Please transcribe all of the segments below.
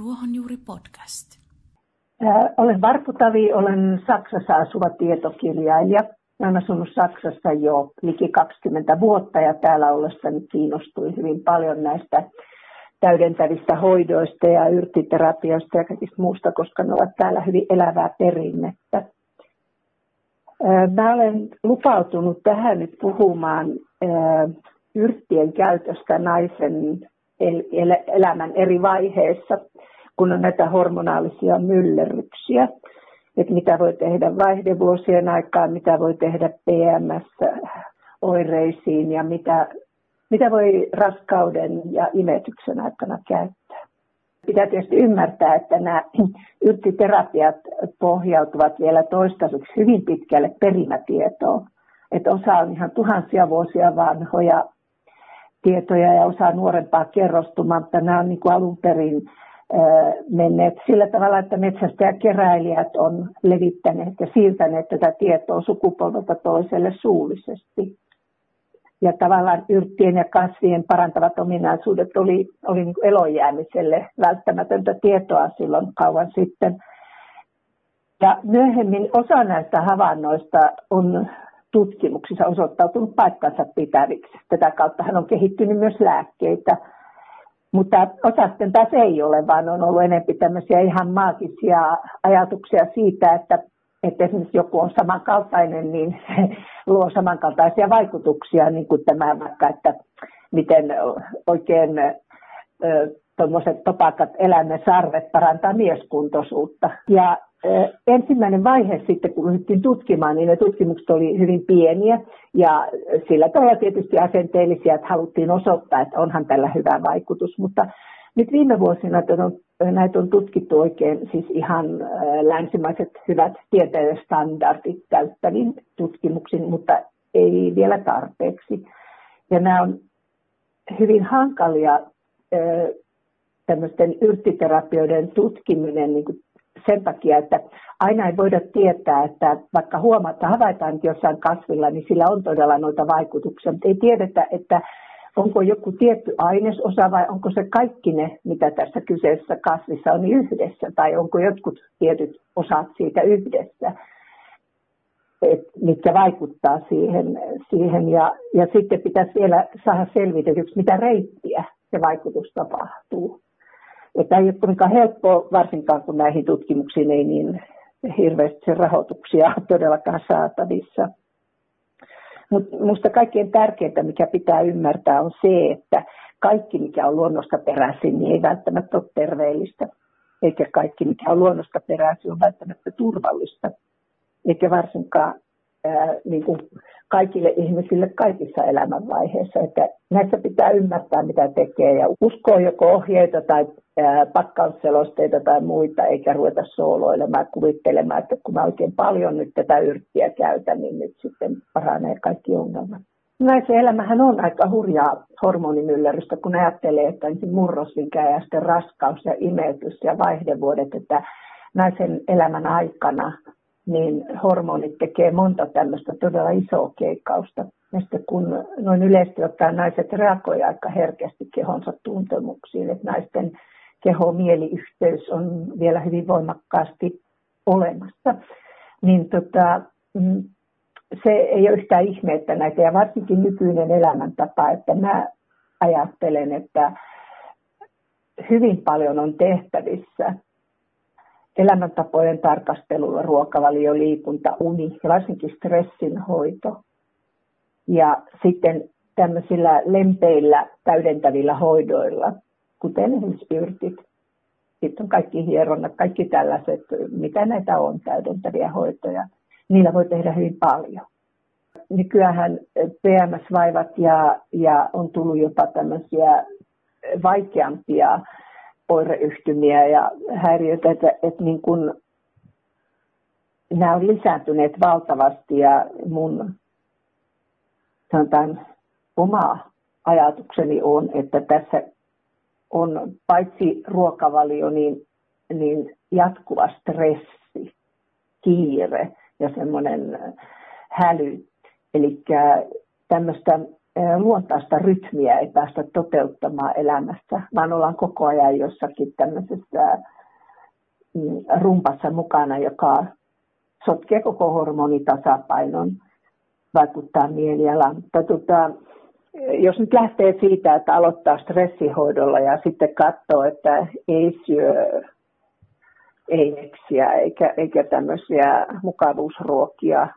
Ruohonjuuri podcast. Olen Varputavi, olen Saksassa asuva tietokirjailija. Olen asunut Saksassa jo liki 20 vuotta ja täällä ollessani kiinnostuin hyvin paljon näistä täydentävistä hoidoista ja yrttiterapioista ja kaikista muusta, koska ne ovat täällä hyvin elävää perinnettä. Mä olen lupautunut tähän nyt puhumaan yrttien käytöstä naisen elämän eri vaiheissa, kun on näitä hormonaalisia myllerryksiä. Että mitä voi tehdä vaihdevuosien aikaan, mitä voi tehdä PMS-oireisiin ja mitä voi raskauden ja imetyksen aikana käyttää. Pitää tietysti ymmärtää, että nämä yrttiterapiat pohjautuvat vielä toistaiseksi hyvin pitkälle perimätietoon. Että osa on ihan tuhansia vuosia vanhoja tietoja ja osa nuorempaa kerrostumaa, mutta nämä on niin kuin alun perin menneet sillä tavalla, että metsästäjäkeräilijät on levittäneet ja siirtäneet tätä tietoa sukupolvelta toiselle suullisesti. Ja tavallaan yrttien ja kasvien parantavat ominaisuudet oli niin kuin elonjäämiselle välttämätöntä tietoa silloin kauan sitten. Ja myöhemmin osa näistä havainnoista on tutkimuksissa osoittautunut paikkansa pitäviksi. Tätä kauttahan on kehittynyt myös lääkkeitä. Mutta osa sitten taas ei ole, vaan on ollut enempi tämmöisiä ihan maagisia ajatuksia siitä, että esimerkiksi joku on samankaltainen, niin luo samankaltaisia vaikutuksia, niin kuin tämä vaikka, että miten oikein tuommoiset topakat eläimen sarvet parantaa mieskuntoisuutta. Ja ensimmäinen vaihe sitten, kun ryhdyttiin tutkimaan, niin ne tutkimukset oli hyvin pieniä ja sillä tavalla tietysti asenteellisia, että haluttiin osoittaa, että onhan tällä hyvä vaikutus, mutta nyt viime vuosina näitä on tutkittu oikein siis ihan länsimaiset hyvät tieteelliset standardit täyttäviin tutkimuksiin, mutta ei vielä tarpeeksi. Ja nämä on hyvin hankalia tämmöisten yrttiterapioiden tutkiminen niin kuin sen takia, että aina ei voida tietää, että vaikka havaitaan jossain kasvilla, niin sillä on todella noita vaikutuksia, mutta ei tiedetä, että onko joku tietty ainesosa vai onko se kaikki ne, mitä tässä kyseisessä kasvissa on yhdessä, tai onko jotkut tietyt osat siitä yhdessä, mitkä vaikuttaa siihen. Ja sitten pitäisi vielä saada selvitetyksi, mitä reittiä se vaikutus tapahtuu. Tämä ei ole kuitenkaan helppoa, varsinkaan kun näihin tutkimuksiin ei niin hirveästi rahoituksia todellakaan saatavissa. Mutta minusta kaikkein tärkeintä, mikä pitää ymmärtää, on se, että kaikki, mikä on luonnosta peräisin, niin ei välttämättä ole terveellistä. Eikä kaikki, mikä on luonnosta peräisin, on välttämättä turvallista. Eikä varsinkaan niin kuin kaikille ihmisille kaikissa elämänvaiheissa. Että näissä pitää ymmärtää, mitä tekee ja uskoo joko ohjeita tai pakkausselosteita tai muita, eikä ruveta sooloilemaan, kuvittelemaan, että kun mä oikein paljon nyt tätä yrttiä käytän, niin nyt sitten paranee kaikki ongelmat. Naisen elämähän on aika hurjaa hormonimyllerrystä, kun ajattelee, että murrosikä ja sitten raskaus ja imetys ja vaihdevuodet, että naisen elämän aikana niin hormonit tekee monta tämmöistä todella isoa keikausta. Ja sitten kun noin yleisesti ottaen naiset reagoivat aika herkästi kehonsa tuntemuksiin, että naisten keho-mieliyhteys on vielä hyvin voimakkaasti olemassa, niin se ei ole yhtään ihmeettä näitä, ja varsinkin nykyinen elämäntapa, että mä ajattelen, että hyvin paljon on tehtävissä elämäntapojen tarkastelulla, ruokavalio, liikunta, uni ja varsinkin stressin hoito. Ja sitten tämmöisillä lempeillä täydentävillä hoidoilla, kuten esimerkiksi yrtit, sitten on kaikki hieronnat, kaikki tällaiset, mitä näitä on täydentäviä hoitoja, niillä voi tehdä hyvin paljon. Nykyäänhän PMS-vaivat ja on tullut jopa tämmöisiä vaikeampia oireyhtymiä ja häiriöitä, että niin kun nämä on lisääntyneet valtavasti ja mun sanotaan oma ajatukseni on, että tässä on paitsi ruokavalio, niin jatkuva stressi, kiire ja semmoinen häly. Eli tämmöistä luontaa sitä rytmiä ei päästä toteuttamaan elämässä, vaan ollaan koko ajan jossakin tämmöisessä rumpassa mukana, joka sotkee koko hormonitasapainon, vaikuttaa mielialaan. Jos nyt lähtee siitä, että aloittaa stressihoidolla ja sitten katsoo, että ei syö eineksiä eikä tämmöisiä mukavuusruokia,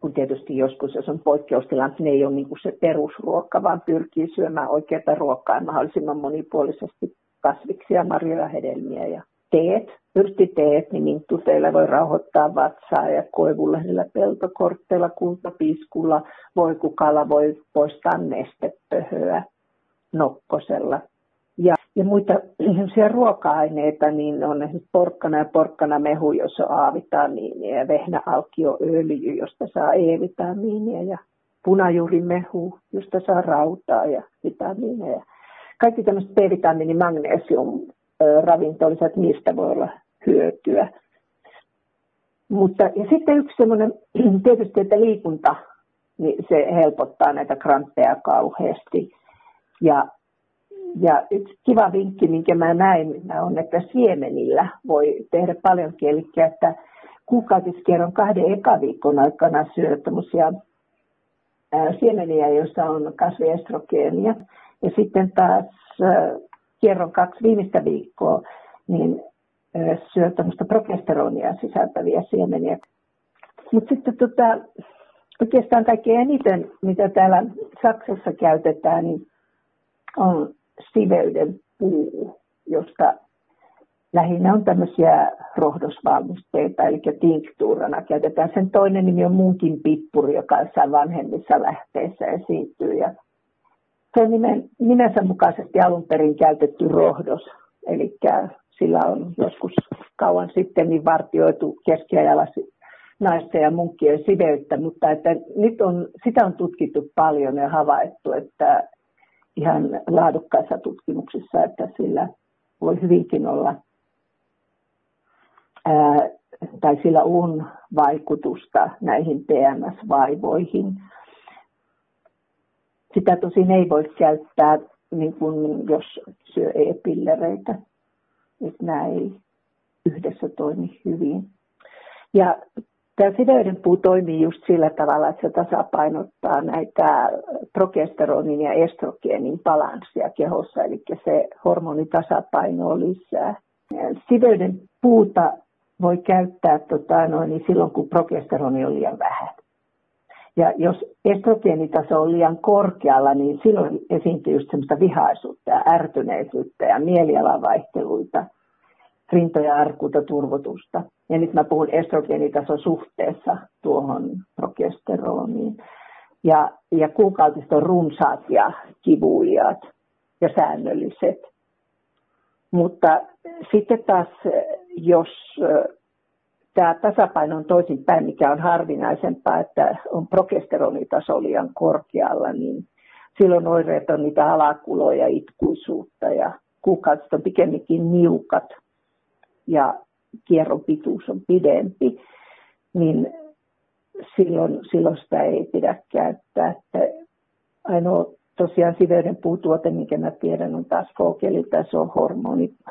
kun tietysti joskus, jos on poikkeustilanne, ne ei ole niin kuin se perusruokka, vaan pyrkii syömään oikeaa ruokaa mahdollisimman monipuolisesti, kasviksia, marjoja, hedelmiä ja teet. Yrttiteet, niin minttuteillä voi rauhoittaa vatsaa ja koivulehdellä, peltokortteilla, kultapiiskulla, voikukalla voi poistaa nestepöhöä nokkosella. Ja muita ruoka-aineita niin on porkkana ja porkkanamehu, jossa on A-vitamiinia, ja vehnäalkioöljy, josta saa E-vitamiinia, ja punajurimehu, josta saa rautaa ja vitamiineja. Kaikki tämmöiset B-vitamiini, magnesium, ravintolisat, niistä voi olla hyötyä. Mutta, ja sitten yksi semmoinen, tietysti, että liikunta, niin se helpottaa näitä kramppeja kauheasti. Ja yksi kiva vinkki, minkä mä näin, on, että siemenillä voi tehdä paljonkin. Eli että kuukautiskierron 2 ekaviikon aikana syö tämmöisiä siemeniä, joissa on kasviestrogeenia. Ja sitten taas kierron 2 viimeistä viikkoa niin syö tämmöistä progesteronia sisältäviä siemeniä. Mutta sitten oikeastaan kaikkein eniten, mitä täällä Saksassa käytetään, niin on siveyden puu, josta lähinnä on tämmöisiä rohdosvalmisteita, eli tinktuurana käytetään. Sen toinen nimi on munkin pippuri, joka jossain vanhemmissa lähteissä esiintyy. Ja se on nimensä mukaisesti alun perin käytetty rohdos, eli sillä on joskus kauan sitten niin vartioitu keskiajalla naisten ja munkkien siveyttä, mutta että nyt sitä on tutkittu paljon ja havaittu, että ihan laadukkaissa tutkimuksissa, että sillä voi hyvinkin olla, tai sillä on vaikutusta näihin PMS-vaivoihin. Sitä tosin ei voi käyttää, niin kuin jos syö e-pillereitä, että nämä ei yhdessä toimi hyvin. Ja tämä siveydenpuu toimii just sillä tavalla, että se tasapainottaa näitä progesteronin ja estrogeenin balanssia kehossa, eli se hormonitasapainoa lisää. Siveydenpuuta voi käyttää silloin, kun progesteroni on liian vähän. Ja jos estrogeenitaso on liian korkealla, niin silloin esiintyy just semmoista vihaisuutta ja ärtyneisyyttä ja mielialavaihteluita, rintoja, arkuutta, turvotusta. Ja nyt mä puhun estrogeenitason suhteessa tuohon progesteroniin. Ja kuukautiset on runsaat ja kivuliaat ja säännölliset. Mutta sitten taas, jos tämä tasapaino on toisinpäin, mikä on harvinaisempaa, että on progesteronitaso liian korkealla, niin silloin oireet on niitä alakuloja, itkuisuutta ja kuukautiset on pikemminkin niukat ja kierron pituus on pidempi, niin silloin sitä ei pidä käyttää. Ainoa tosiaan siveydenpuutuote, minkä mä tiedän, on taas Vogelilta, se on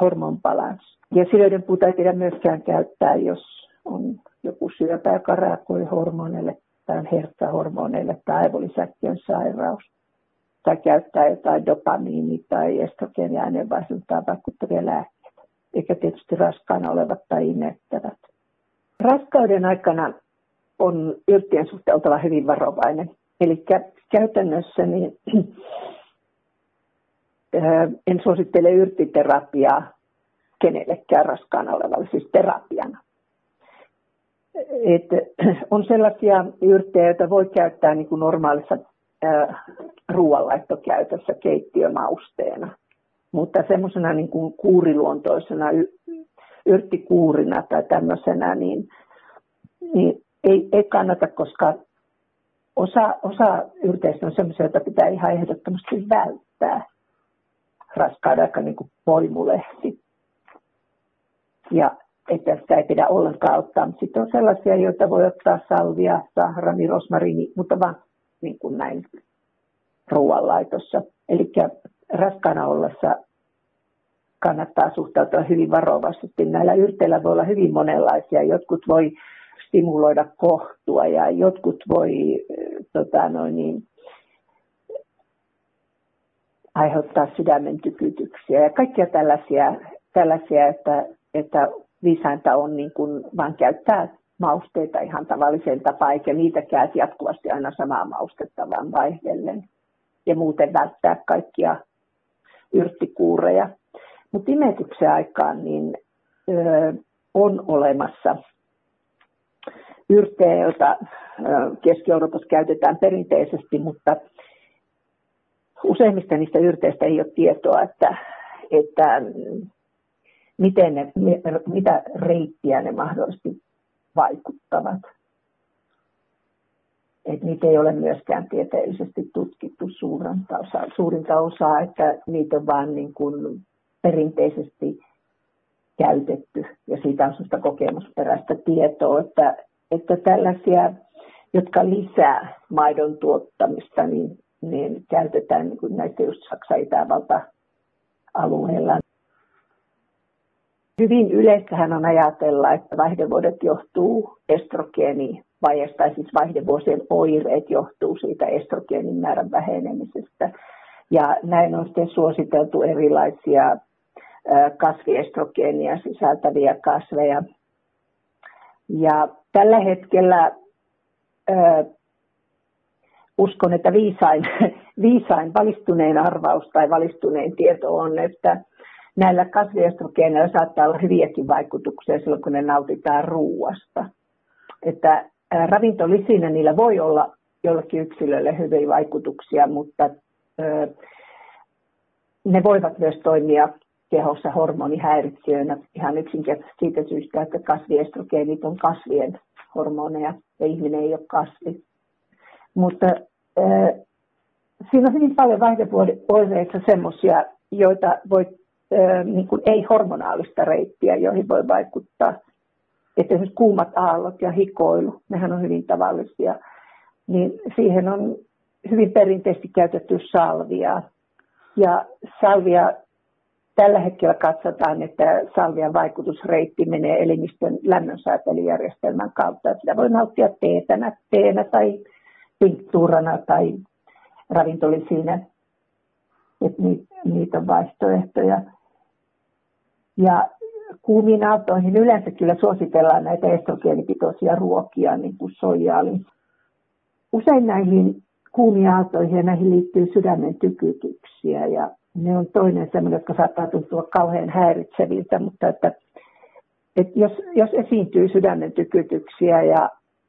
hormonbalanssi. Ja siveydenpuuta ei pidä myöskään käyttää, jos on joku syöpä, joka reagoi hormoneille tai on herkkä hormoneille tai aivolisäkkiön sairaus. Tai käyttää jotain dopamiini- tai estrogeeni- ja aineenvaihduntaan vaikuttavia lääkkeitä. Eikä tietysti raskaana olevat tai imettävät. Raskauden aikana on yrttien suhteen oltava hyvin varovainen. Eli käytännössä niin, en suosittele yrttiterapiaa kenellekään raskaana olevalle, siis terapiana. On sellaisia yrttejä, joita voi käyttää niin kuin normaalissa ruoanlaittokäytössä keittiömausteena. Mutta semmoisena niin kuin kuuriluontoisena yrttikuurina tai tämmöisenä, niin ei kannata, koska osa yrteistä on semmoisia, joita pitää ihan ehdottomasti välttää raskauden aikana, niin kuin poimulehti. Ja että sitä ei pidä ollenkaan ottaa. Sitten on sellaisia, joita voi ottaa salvia, sahrani, rosmarini, mutta vaan niin kuin näin ruoanlaitossa. Eli raskaana ollessa kannattaa suhtautua hyvin varovasti. Näillä yrteillä voi olla hyvin monenlaisia. Jotkut voi stimuloida kohtua ja jotkut voi aiheuttaa sydämen tykytyksiä ja kaikkia tällaisia että viisainta on niin kuin vaan käyttää mausteita ihan tavalliseen tapaan, eikä niitäkään jatkuvasti aina samaa maustetta, vaan vaihdellen. Ja muuten välttää kaikkia yrttikuureja. Mutta imetyksen aikaan niin, on olemassa yrttejä, joita Keski-Euroopassa käytetään perinteisesti, mutta useimmista niistä yrteistä ei ole tietoa, että mitä reittiä ne mahdollisesti vaikuttavat. Et niitä ei ole myöskään tieteellisesti tutkittu suurinta osaa, että niitä on vaan niin kuin perinteisesti käytetty. Ja siitä on sellaista kokemusperäistä tietoa, että tällaisia, jotka lisää maidon tuottamista, niin käytetään niin kuin näitä just Saksa-Itävalta-alueella. Hyvin yleistähän on ajatella, että vaihdevuodet johtuu estrogeenivajeesta, tai siis vaihdevuosien oireet johtuu siitä estrogeenin määrän vähenemisestä. Ja näin on sitten suositeltu erilaisia kasviestrogeenia sisältäviä kasveja. Ja tällä hetkellä uskon, että viisain valistunein arvaus tai valistunein tieto on, että näillä kasviestrogeneilla saattaa olla hyviäkin vaikutuksia silloin, kun ne nautitaan ruuasta. Että ravintolisinä niillä voi olla jollekin yksilölle hyviä vaikutuksia, mutta ne voivat myös toimia kehossa hormonihäiritsijöinä ihan yksinkertaisesti siitä syystä, että kasviestrogenit on kasvien hormoneja ja ihminen ei ole kasvi. Mutta siinä on hyvin paljon vaihdevuodeoireissa semmoisia, joita voi niin kuin ei-hormonaalista reittiä, joihin voi vaikuttaa. Että esimerkiksi kuumat aallot ja hikoilu, nehän on hyvin tavallisia. Niin siihen on hyvin perinteisesti käytetty salviaa. Ja salvia tällä hetkellä katsotaan, että salvian vaikutusreitti menee elimistön lämmönsäätelyjärjestelmän kautta. Sitä voi nauttia teenä tai tinktuurana tai ravintolisinä. Että niitä on vaihtoehtoja. Ja kuumiin aaltoihin yleensä kyllä suositellaan näitä estrogeenipitoisia ruokia, niin kuin soijaa. Usein näihin kuumiin aaltoihin ja näihin liittyy sydämen tykytyksiä, ja ne on toinen sellainen, jotka saattaa tuntua kauhean häiritseviltä, mutta että jos esiintyy sydämen tykytyksiä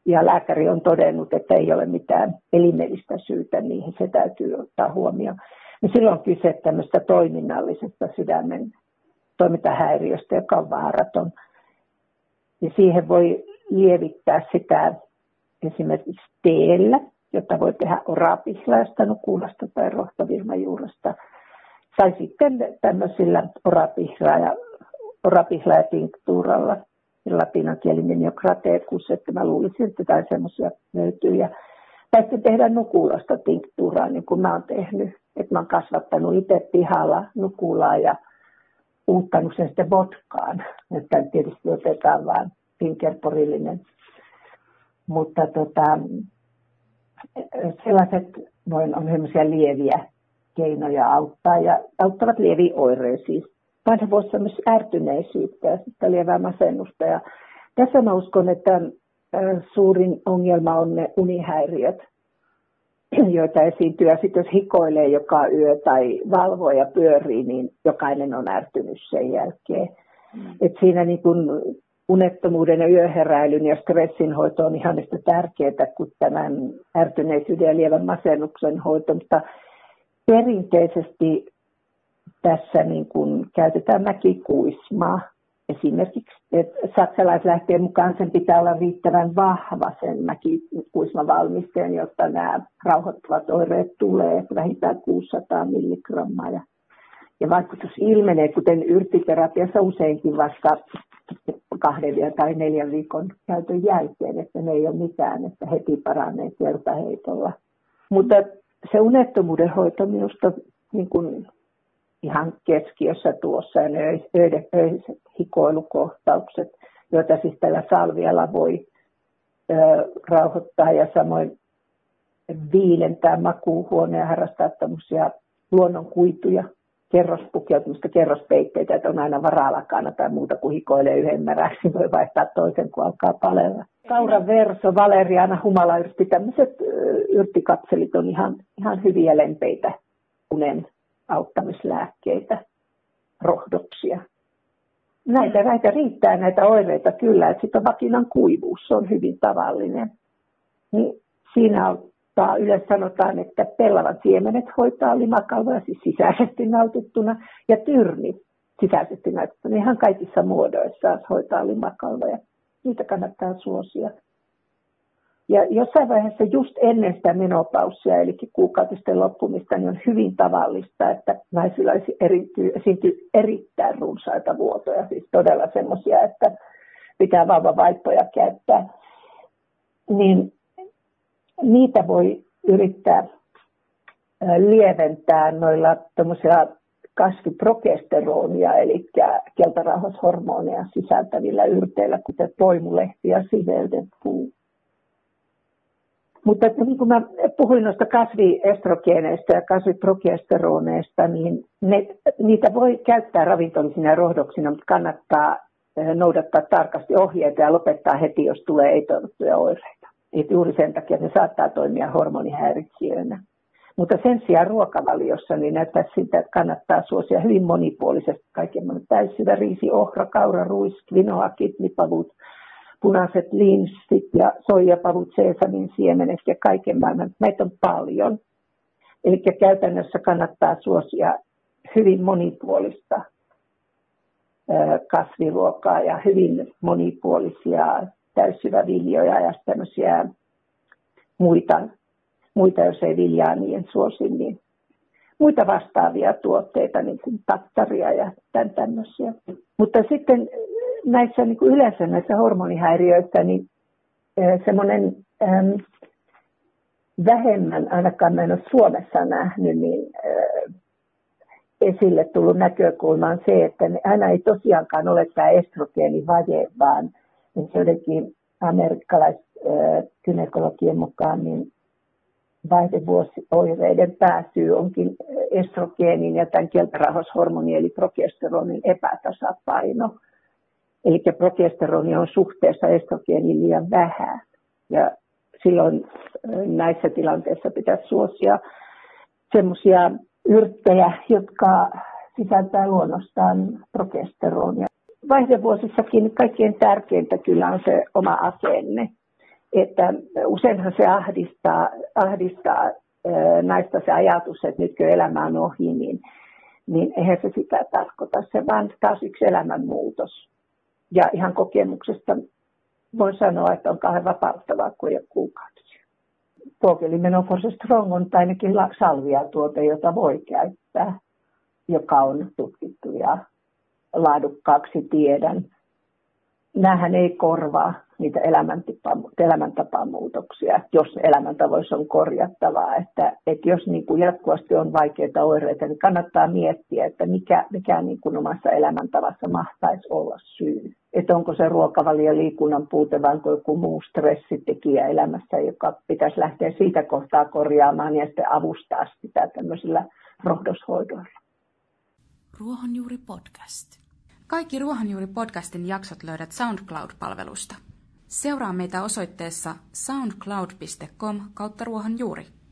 ja lääkäri on todennut, että ei ole mitään elimellistä syytä, niin se täytyy ottaa huomioon. Ja silloin on kyse tämmöistä toiminnallisesta sydämen toimintahäiriöstä, joka on vaaraton. Ja siihen voi lievittää sitä esimerkiksi teellä, jota voi tehdä orapihlaista, nukulasta tai rohtovirmajuuresta. Tai sitten tämmöisillä orapihlajatinktuuralla, latinankielinen jo krateekus, että mä luulisin, että jotain semmoisia löytyy. Tai sitten tehdä nukulasta tinktuuraa, niin kuin mä oon tehnyt. Että mä oon kasvattanut itse pihalla nukulaa ja uuttanut sen sitten vodkaan. Että tietysti otetaan vaan pinkerporillinen. Mutta sellaiset on sellaisia lieviä keinoja auttaa ja auttavat lieviä oireisiin. Siis vanhevuosissa myös ärtyneisyyttä ja sitten lievää masennusta. Ja tässä mä uskon, että suurin ongelma on ne unihäiriöt, joita esiintyy. Ja sitten jos hikoilee joka yö tai valvoo ja pyörii, niin jokainen on ärtynyt sen jälkeen. Et siinä niin kun unettomuuden ja yöheräilyn ja stressin hoito on ihan yhtä tärkeää kuin tämän ärtyneisyyden ja lievän masennuksen hoito. Mutta perinteisesti tässä niin kun käytetään mäkikuismaa. Esimerkiksi, että saksalaislähteen mukaan sen pitää olla riittävän vahva sen mäkikuismavalmisteen, jotta nämä rauhoittavat oireet tulee vähintään 600 milligrammaa. Ja vaikutus ilmenee, kuten yrttiterapiassa useinkin vasta 2 tai 4 viikon käytön jälkeen, että ne ei ole mitään, että heti paranee kertaheitolla. Mutta se unettomuuden hoito minusta niin kuin ihan keskiössä tuossa, eli öiset hikoilukohtaukset, joita siis tällä salvialla voi rauhoittaa ja samoin viilentää makuuhuoneen ja harrastaa tämmöisiä luonnonkuituja, kerrospukeutumista, kerrospeitteitä, että on aina varalakana tai muuta kuin hikoilee yhden märäksi, niin voi vaihtaa toisen, kun alkaa palella. Kauran verso, valeriana, humalayrtti, tämmöiset yrttikapselit on ihan hyviä lempeitä unen auttamislääkkeitä, rohdoksia. Näitä riittää näitä oireita kyllä, että sitten vakinan kuivuus, se on hyvin tavallinen. Niin siinä auttaa, yleensä sanotaan, että pellavan siemenet hoitaa limakalvoja, siis sisäisesti nautittuna, ja tyrni sisäisesti nautittuna, ihan kaikissa muodoissaan hoitaa limakalvoja. Niitä kannattaa suosia. Ja jossain vaiheessa just ennen sitä menopaussia, eli kuukautisten loppumista, niin on hyvin tavallista, että naisilla esiintyy erittäin runsaita vuotoja, siis todella semmoisia, että pitää vauvavaippoja käyttää. Niin niitä voi yrittää lieventää noilla tuommoisilla kasviprogesteronia, eli keltarauhashormoneja sisältävillä yrteillä, kuten poimulehti ja siveltepuu. Mutta niin kuin mä puhuin noista kasviestrogeneista ja kasviprogesteroneista, niin niitä voi käyttää ravintolisina ja rohdoksina, mutta kannattaa noudattaa tarkasti ohjeita ja lopettaa heti, jos tulee ei-toivottuja oireita. Et juuri sen takia, että ne saattaa toimia hormonihäiritsijöinä. Mutta sen sijaan ruokavaliossa niin näyttää siltä, että kannattaa suosia hyvin monipuolisesti kaikenlainen täyssyvä, riisi, ohra, kaura, ruis, kvinoa, kidnipavut, punaiset linssit ja soijapavut, seesamin siemenet ja kaiken maailman. Näitä on paljon. Eli käytännössä kannattaa suosia hyvin monipuolista kasviruokaa ja hyvin monipuolisia täyssyväviljoja ja tämmöisiä muita, jos ei viljaa niin suosi, niin muita vastaavia tuotteita, niin kuin tattaria ja tämän tämmöisiä. Mutta sitten näissä niin kuin yleensä näissä hormonihäiriöissä, niin semmoinen vähemmän, ainakaan mä en ole Suomessa nähnyt, niin esille tullut näkökulma on se, että ne aina ei tosiaankaan ole tämä estrogeenivaje, vaan niin jotenkin amerikkalaiskynekologien mukaan, niin vaihdevuosioireiden pääsyy onkin estrogeenin ja tämän keltarauhashormonin eli progesteronin epätasapaino. Eli progesteroni on suhteessa estrogeeniin liian vähän. Ja silloin näissä tilanteissa pitäisi suosia semmoisia yrttejä, jotka sisältää luonnostaan progesteronia. Vaihdevuosissakin kaikkein tärkeintä kyllä on se oma asenne. Että useinhan se ahdistaa naista se ajatus, että nytkö elämä on ohi, niin eihän se sitä tarkoita. Se vaan taas yksi elämänmuutos. Ja ihan kokemuksesta voin sanoa, että on kauhean vapauttavaa, kun ei ole kuukausia. Pookelimenoforce Strong on ainakin salvia-tuote, jota voi käyttää, joka on tutkittu ja laadukkaaksi tiedän. Nämähän ei korvaa niitä elämäntapamuutoksia, jos elämäntavoissa on korjattavaa. Että jos niin kuin jatkuvasti on vaikeita oireita, niin kannattaa miettiä, että mikä niin kuin omassa elämäntavassa mahtaisi olla syy. Että onko se ruokavalio ja liikunnan puute, vai onko joku muu stressitekijä elämässä, joka pitäisi lähteä siitä kohtaa korjaamaan ja sitten avustaa sitä tämmöisillä rohdoshoidoilla. Ruohonjuuri podcast. Kaikki Ruohonjuuri-podcastin jaksot löydät SoundCloud-palvelusta. Seuraa meitä osoitteessa soundcloud.com/ruohonjuuri.